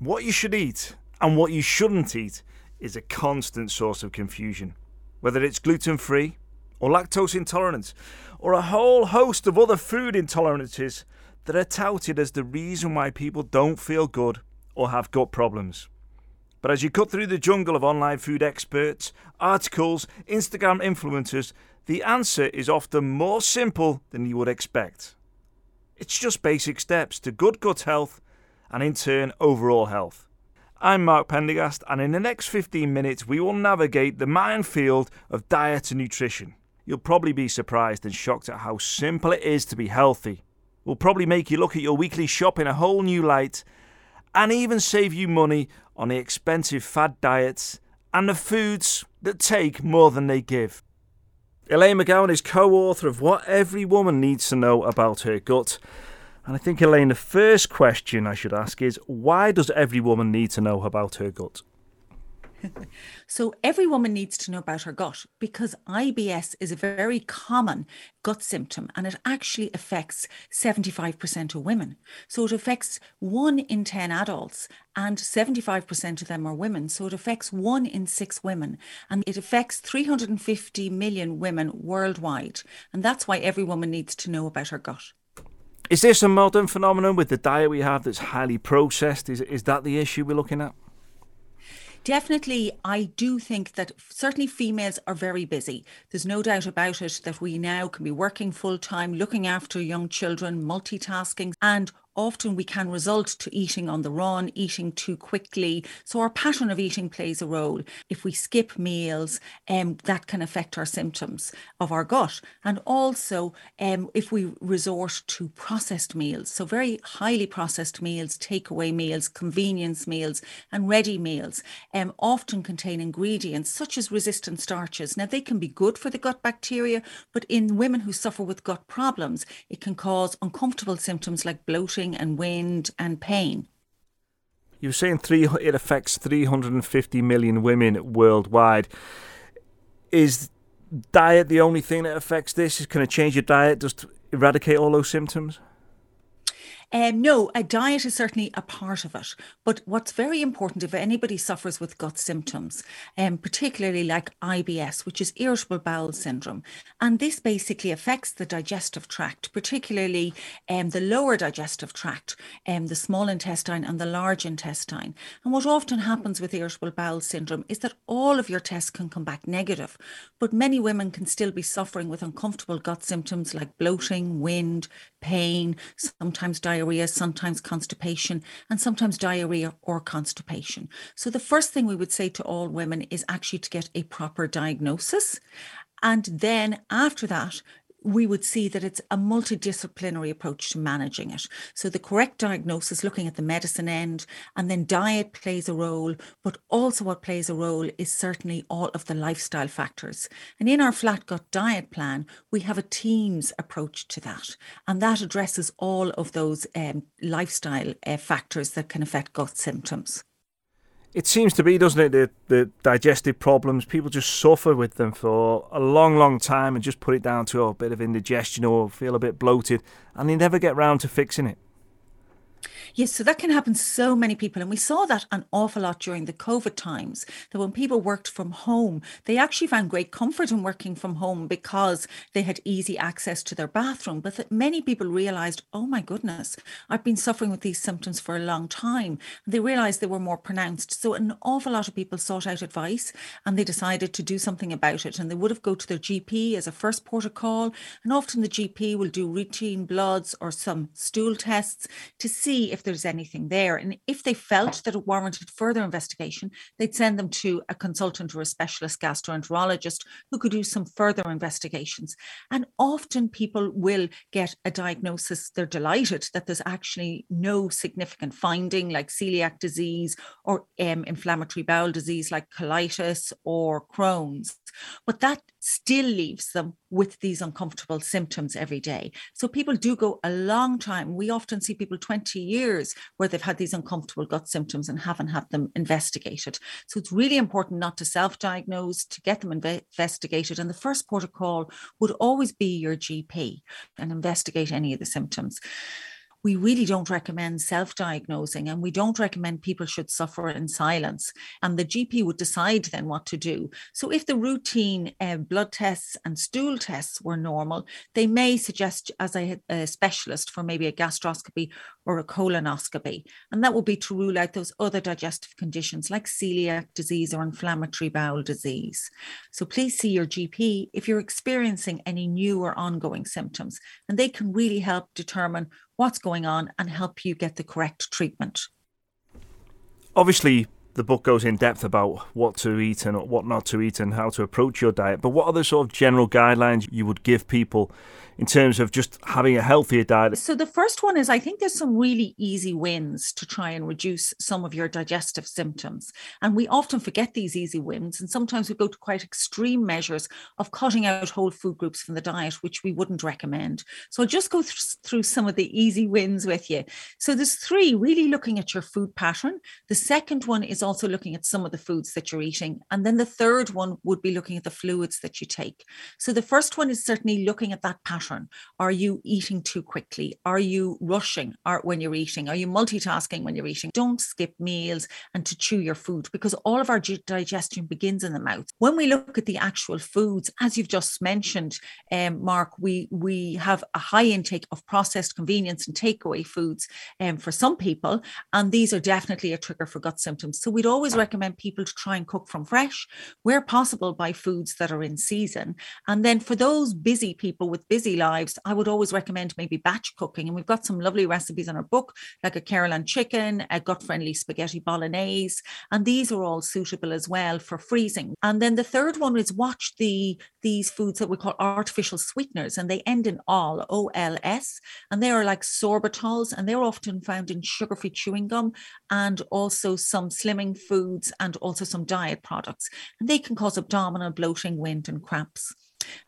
What you should eat and what you shouldn't eat is a constant source of confusion, whether it's gluten-free or lactose intolerance or a whole host of other food intolerances that are touted as the reason why people don't feel good or have gut problems. But as you cut through the jungle of online food experts, articles, Instagram influencers, the answer is often more simple than you would expect. It's just basic steps to good gut health and in turn overall health. I'm Mark Pendergast, and in the next 15 minutes we will navigate the minefield of diet and nutrition. You'll probably be surprised and shocked at how simple it is to be healthy. We'll probably make you look at your weekly shop in a whole new light and even save you money on the expensive fad diets and the foods that take more than they give. Elaine McGowan is co-author of What Every Woman Needs to Know About Her Gut. And I think, Elaine, the first question I should ask is, why does every woman need to know about her gut? So every woman needs to know about her gut because IBS is a very common gut symptom, and it actually affects 75% of women. So it affects 1 in 10 adults, and 75% of them are women. So it affects 1 in 6 women, and it affects 350 million women worldwide. And that's why every woman needs to know about her gut. Is this a modern phenomenon with the diet we have that's highly processed? Is that the issue we're looking at? Definitely, I do think that certainly females are very busy. There's no doubt about it that we now can be working full time, looking after young children, multitasking, and often we can result to eating on the run, eating too quickly. So our pattern of eating plays a role. If we skip meals, that can affect our symptoms of our gut. And also if we resort to processed meals, so very highly processed meals, takeaway meals, convenience meals and ready meals often contain ingredients such as resistant starches. Now, they can be good for the gut bacteria, but in women who suffer with gut problems, it can cause uncomfortable symptoms like bloating and wind and pain. You were saying it affects 350 million women worldwide. Is diet the only thing that affects this? Can a change of diet just eradicate all those symptoms? No, a diet is certainly a part of it. But what's very important, if anybody suffers with gut symptoms, particularly like IBS, which is irritable bowel syndrome, and this basically affects the digestive tract, particularly the lower digestive tract, the small intestine and the large intestine. And what often happens with irritable bowel syndrome is that all of your tests can come back negative, but many women can still be suffering with uncomfortable gut symptoms like bloating, wind, pain, sometimes diarrhea, sometimes constipation, and sometimes diarrhea or constipation. So the first thing we would say to all women is actually to get a proper diagnosis. And then after that, we would see that it's a multidisciplinary approach to managing it. So the correct diagnosis, looking at the medicine end, and then diet plays a role, but also what plays a role is certainly all of the lifestyle factors. And in our flat gut diet plan, we have a team's approach to that. And that addresses all of those lifestyle factors that can affect gut symptoms. It seems to be, doesn't it, the digestive problems, people just suffer with them for a long, long time and just put it down to a bit of indigestion or feel a bit bloated, and they never get round to fixing it. Yes, so that can happen to so many people. And we saw that an awful lot during the COVID times, that when people worked from home, they actually found great comfort in working from home because they had easy access to their bathroom. But that many people realised, oh my goodness, I've been suffering with these symptoms for a long time. And they realised they were more pronounced. So an awful lot of people sought out advice and they decided to do something about it. And they would have go to their GP as a first port of call. And often the GP will do routine bloods or some stool tests to see if there's anything there. And if they felt that it warranted further investigation, they'd send them to a consultant or a specialist gastroenterologist who could do some further investigations. And often people will get a diagnosis. They're delighted that there's actually no significant finding like celiac disease or inflammatory bowel disease like colitis or Crohn's. But that still leaves them with these uncomfortable symptoms every day. So people do go a long time. We often see people 20 years where they've had these uncomfortable gut symptoms and haven't had them investigated. So it's really important not to self-diagnose, to get them investigated. And the first port of call would always be your GP and investigate any of the symptoms. we really don't recommend self-diagnosing, and we don't recommend people should suffer in silence. And the GP would decide then what to do. So if the routine blood tests and stool tests were normal, they may suggest as a specialist for maybe a gastroscopy or a colonoscopy. And that would be to rule out those other digestive conditions like celiac disease or inflammatory bowel disease. So please see your GP if you're experiencing any new or ongoing symptoms, and they can really help determine what's going on and help you get the correct treatment. Obviously, the book goes in depth about what to eat and what not to eat and how to approach your diet, but what are the sort of general guidelines you would give people in terms of just having a healthier diet? So the first one is, I think there's some really easy wins to try and reduce some of your digestive symptoms. And we often forget these easy wins. And sometimes we go to quite extreme measures of cutting out whole food groups from the diet, which we wouldn't recommend. So I'll just go through some of the easy wins with you. So there's three, really looking at your food pattern. The second one is also looking at some of the foods that you're eating. And then the third one would be looking at the fluids that you take. So the first one is certainly looking at that pattern. Are you eating too quickly? Are you rushing when you're eating? Are you multitasking when you're eating? Don't skip meals and to chew your food, because all of our digestion begins in the mouth. When we look at the actual foods, as you've just mentioned, Mark, we have a high intake of processed convenience and takeaway foods for some people, and these are definitely a trigger for gut symptoms. So we'd always recommend people to try and cook from fresh, where possible, by foods that are in season. And then for those busy people with busy lives, I would always recommend maybe batch cooking. And we've got some lovely recipes in our book, like a Caroline chicken, a gut-friendly spaghetti bolognese. And these are all suitable as well for freezing. And then the third one is watch these foods that we call artificial sweeteners, and they end in OL, O-L-S. And they are like sorbitols, and they're often found in sugar-free chewing gum and also some slimming foods and also some diet products. And they can cause abdominal bloating, wind and cramps.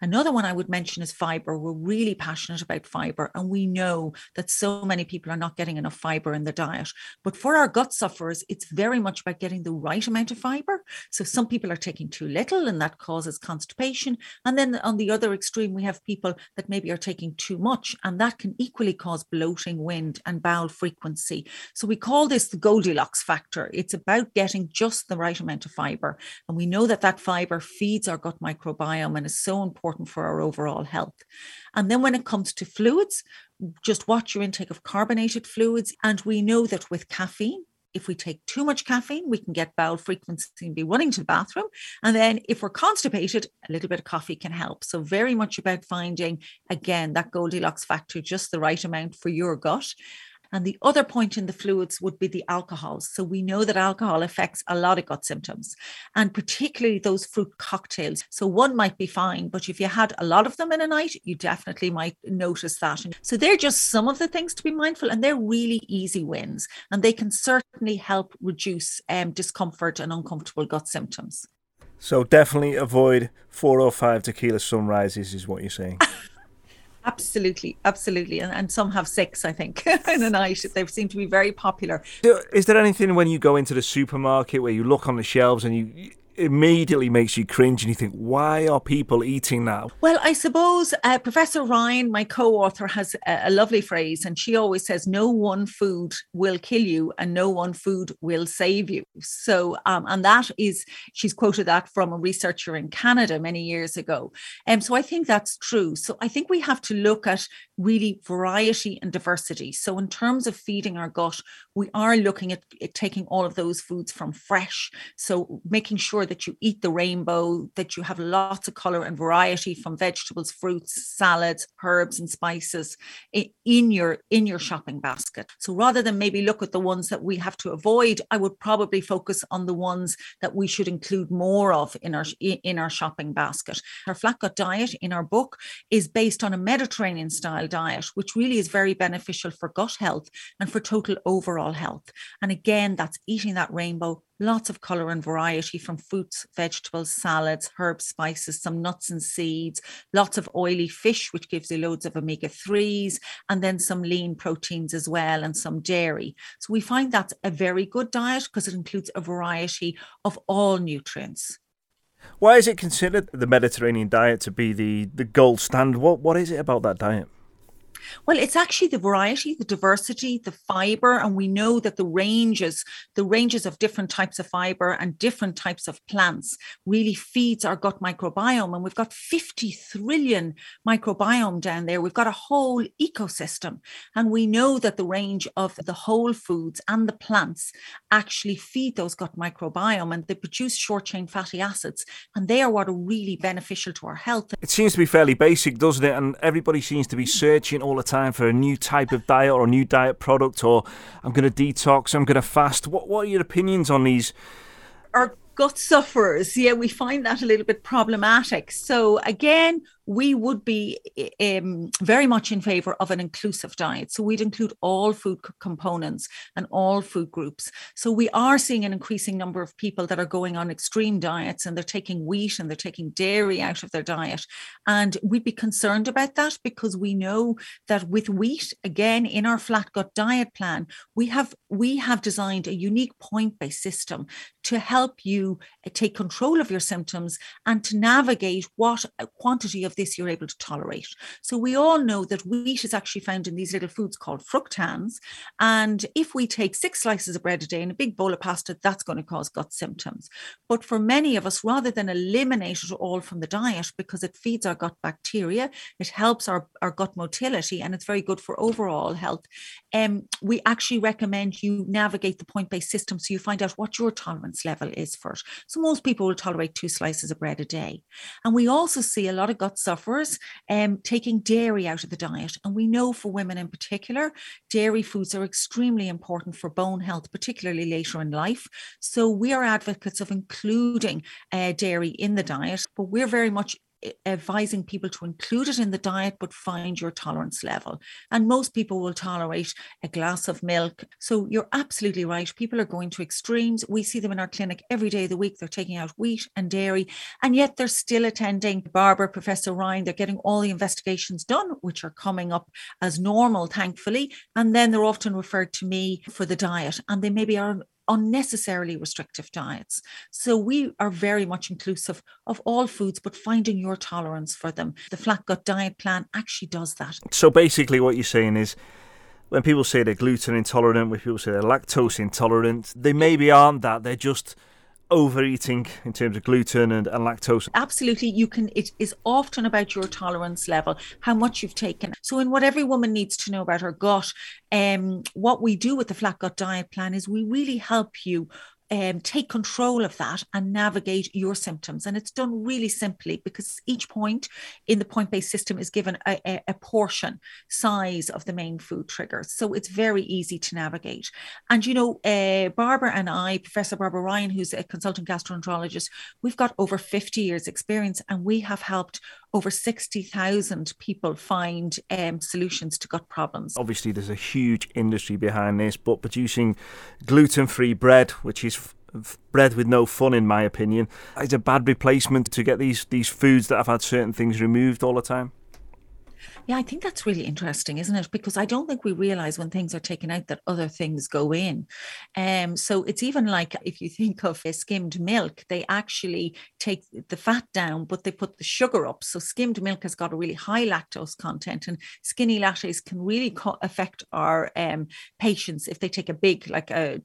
Another one I would mention is fiber. We're really passionate about fiber, and we know that so many people are not getting enough fiber in their diet. But for our gut sufferers, it's very much about getting the right amount of fiber. So some people are taking too little, and that causes constipation. And then on the other extreme, we have people that maybe are taking too much, and that can equally cause bloating, wind, and bowel frequency. So we call this the Goldilocks factor. It's about getting just the right amount of fiber. And we know that fiber feeds our gut microbiome and is so important for our overall health. And then when it comes to fluids, just watch your intake of carbonated fluids. And we know that with caffeine, if we take too much caffeine, we can get bowel frequency and be running to the bathroom. And then if we're constipated, a little bit of coffee can help. So very much about finding, again, that Goldilocks factor, just the right amount for your gut. And the other point in the fluids would be the alcohols. So we know that alcohol affects a lot of gut symptoms, and particularly those fruit cocktails. So one might be fine, but if you had a lot of them in a night, you definitely might notice that. So they're just some of the things to be mindful, and they're really easy wins, and they can certainly help reduce discomfort and uncomfortable gut symptoms. So definitely avoid 4 or 5 tequila sunrises is what you're saying. Absolutely, absolutely. And some have 6, I think, in a night. They seem to be very popular. Is there anything when you go into the supermarket where you look on the shelves and you immediately makes you cringe and you think, why are people eating now? Well, I suppose Professor Ryan, my co-author, has a lovely phrase, and she always says, no one food will kill you and no one food will save you. So, and that is, she's quoted that from a researcher in Canada many years ago. So I think that's true. So I think we have to look at really variety and diversity. So in terms of feeding our gut, we are looking at taking all of those foods from fresh. So making sure that you eat the rainbow, that you have lots of color and variety from vegetables, fruits, salads, herbs and spices in your shopping basket. So rather than maybe look at the ones that we have to avoid, I would probably focus on the ones that we should include more of in our shopping basket. Our flat gut diet in our book is based on a Mediterranean style diet, which really is very beneficial for gut health and for total overall health. And again, that's eating that rainbow, lots of color and variety from fruits, vegetables, salads, herbs, spices, some nuts and seeds, lots of oily fish, which gives you loads of omega-3s, and then some lean proteins as well, and some dairy. So we find that's a very good diet because it includes a variety of all nutrients. Why is it considered the Mediterranean diet to be the gold standard? What is it about that diet? Well, it's actually the variety, the diversity, the fiber, and we know that the ranges of different types of fiber and different types of plants really feeds our gut microbiome. And we've got 50 trillion microbiome down there. We've got a whole ecosystem. And we know that the range of the whole foods and the plants actually feed those gut microbiome, and they produce short-chain fatty acids. And they are what are really beneficial to our health. It seems to be fairly basic, doesn't it? And everybody seems to be searching all the time for a new type of diet or a new diet product, or I'm going to detox, I'm going to fast. What are your opinions on these? Our gut sufferers, yeah, we find that a little bit problematic. So again, we would be very much in favour of an inclusive diet. So we'd include all food components and all food groups. So we are seeing an increasing number of people that are going on extreme diets, and they're taking wheat and they're taking dairy out of their diet. And we'd be concerned about that, because we know that with wheat, again, in our flat gut diet plan, we have designed a unique point-based system to help you take control of your symptoms and to navigate what quantity of this you're able to tolerate. So we all know that wheat is actually found in these little foods called fructans. And if we take 6 slices of bread a day and a big bowl of pasta, that's going to cause gut symptoms. But for many of us, rather than eliminate it all from the diet, because it feeds our gut bacteria, it helps our gut motility, and it's very good for overall health, we actually recommend you navigate the point-based system so you find out what your tolerance level is for it. So most people will tolerate 2 slices of bread a day. And we also see a lot of gut sufferers taking dairy out of the diet. And we know for women in particular, dairy foods are extremely important for bone health, particularly later in life. So we are advocates of including dairy in the diet, but we're very much advising people to include it in the diet, but find your tolerance level. And most people will tolerate a glass of milk. So you're absolutely right. People are going to extremes. We see them in our clinic every day of the week. They're taking out wheat and dairy, and yet they're still attending Barbara, Professor Ryan. They're getting all the investigations done, which are coming up as normal, thankfully. And then they're often referred to me for the diet, and they maybe are unnecessarily restrictive diets. So we are very much inclusive of all foods, but finding your tolerance for them. The flat gut diet plan actually does that. So basically what you're saying is, when people say they're gluten intolerant, when people say they're lactose intolerant, they maybe aren't that, they're just overeating in terms of gluten and lactose. Absolutely. It is often about your tolerance level, how much you've taken. So in what every woman needs to know about her gut, what we do with the flat gut diet plan is we really help you take control of that and navigate your symptoms. And it's done really simply, because each point in the point-based system is given a portion size of the main food trigger. So it's very easy to navigate. And, you know, Barbara and I, Professor Barbara Ryan, who's a consultant gastroenterologist, we've got over 50 years experience, and we have helped over 60,000 people find solutions to gut problems. Obviously, there's a huge industry behind this, but producing gluten-free bread, which is bread with no fun, in my opinion, is a bad replacement to get these foods that have had certain things removed all the time. Yeah, I think that's really interesting, isn't it? Because I don't think we realise when things are taken out that other things go in. So it's even like if you think of skimmed milk, they actually take the fat down, but they put the sugar up. So skimmed milk has got a really high lactose content, and skinny lattes can really affect our patients if they take a big, like a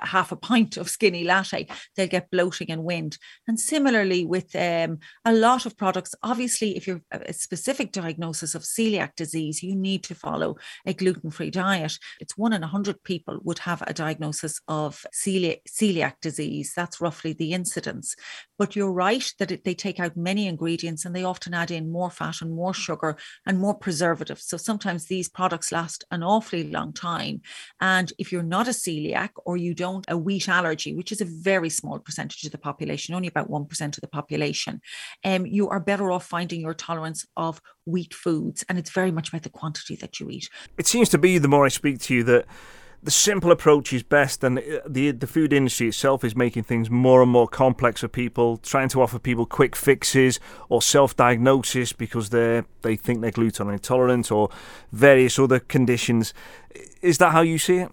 half a pint of skinny latte, they'll get bloating and wind. And similarly with a lot of products, obviously, if you're a specific diagnosis of celiac disease, you need to follow a gluten-free diet. It's 1 in 100 people would have a diagnosis of celiac disease. That's roughly the incidence. But you're right that they take out many ingredients, and they often add in more fat and more sugar and more preservatives. So sometimes these products last an awfully long time. And if you're not a celiac, or you don't a wheat allergy, which is a very small percentage of the population, only about 1% of the population, you are better off finding your tolerance of wheat foods. And it's very much about the quantity that you eat. It seems to be, the more I speak to you, that the simple approach is best, and the food industry itself is making things more and more complex for people, trying to offer people quick fixes or self-diagnosis because they think they're gluten intolerant or various other conditions. Is that how you see it?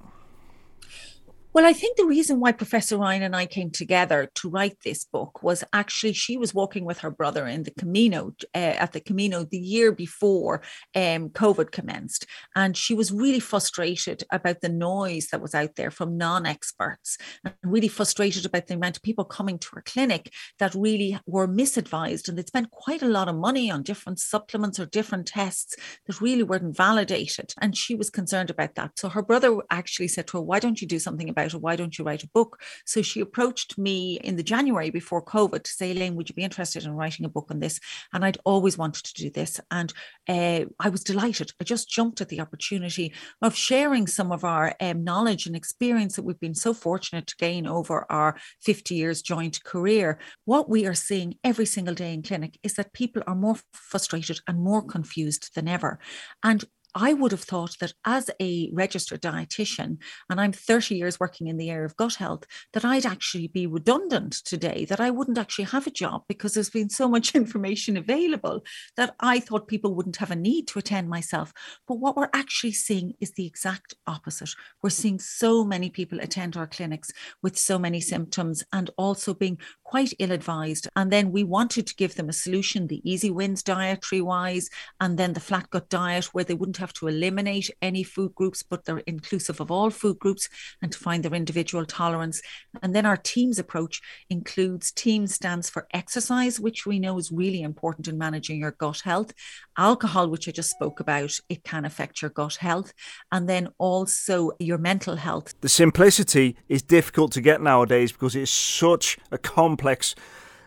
Well, I think the reason why Professor Ryan and I came together to write this book was actually she was walking with her brother in the Camino, at the Camino the year before COVID commenced. And she was really frustrated about the noise that was out there from non-experts and really frustrated about the amount of people coming to her clinic that really were misadvised. And they'd spent quite a lot of money on different supplements or different tests that really weren't validated. And she was concerned about that. So her brother actually said to her, why don't you do something about it? Why don't you write a book? So she approached me in the January before COVID to say, Elaine, would you be interested in writing a book on this? And I'd always wanted to do this. And I was delighted. I just jumped at the opportunity of sharing some of our knowledge and experience that we've been so fortunate to gain over our 50 years joint career. What we are seeing every single day in clinic is that people are more frustrated and more confused than ever. And I would have thought that as a registered dietitian, and I'm 30 years working in the area of gut health, that I'd actually be redundant today, that I wouldn't actually have a job because there's been so much information available that I thought people wouldn't have a need to attend myself. But what we're actually seeing is the exact opposite. We're seeing so many people attend our clinics with so many symptoms and also being quite ill-advised. And then we wanted to give them a solution, the easy wins dietary-wise, and then the flat gut diet where they wouldn't have to eliminate any food groups, but they're inclusive of all food groups and to find their individual tolerance. And then our teams approach includes, team stands for exercise, which we know is really important in managing your gut health, alcohol, which I just spoke about, it can affect your gut health, and then also your mental health. The simplicity is difficult to get nowadays because it's such a complex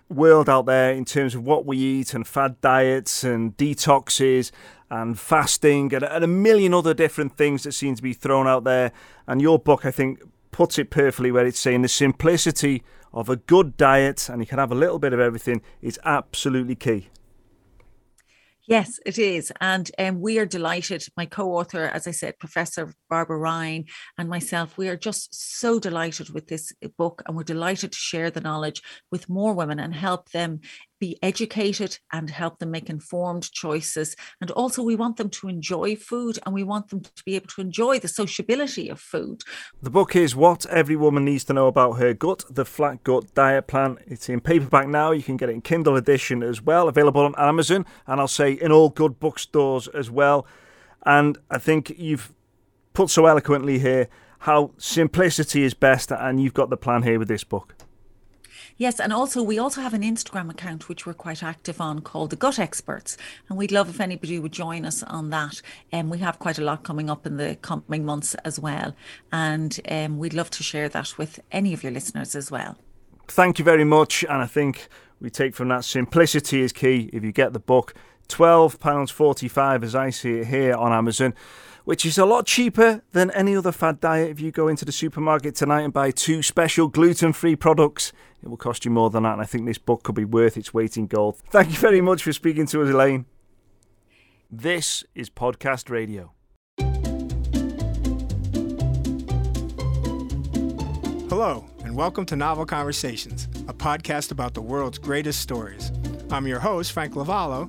world out there in terms of what we eat and fad diets and detoxes and fasting and a million other different things that seem to be thrown out there. And your book, I think, puts it perfectly where it's saying the simplicity of a good diet, and you can have a little bit of everything, is absolutely key. Yes, it is. And we are delighted. My co-author, as I said, Professor Barbara Ryan and myself, we are just so delighted with this book, and we're delighted to share the knowledge with more women and help them be educated and help them make informed choices. And also we want them to enjoy food, and we want them to be able to enjoy the sociability of food. The book is What Every Woman Needs to Know About Her Gut, The Flat Gut Diet Plan. It's in paperback now. You can get it in Kindle edition as well, available on Amazon, and I'll say in all good bookstores as well. And I think you've put so eloquently here how simplicity is best, and you've got the plan here with this book. Yes, and also we also have an Instagram account which we're quite active on called The Gut Experts, and we'd love if anybody would join us on that. And we have quite a lot coming up in the coming months as well, and we'd love to share that with any of your listeners as well. Thank you very much, and I think we take from that simplicity is key. If you get the book, £12.45 as I see it here on Amazon, which is a lot cheaper than any other fad diet. If you go into the supermarket tonight and buy 2 special gluten-free products, it will cost you more than that. And I think this book could be worth its weight in gold. Thank you very much for speaking to us, Elaine. This is Podcast Radio. Hello, and welcome to Novel Conversations, a podcast about the world's greatest stories. I'm your host, Frank Lovallo,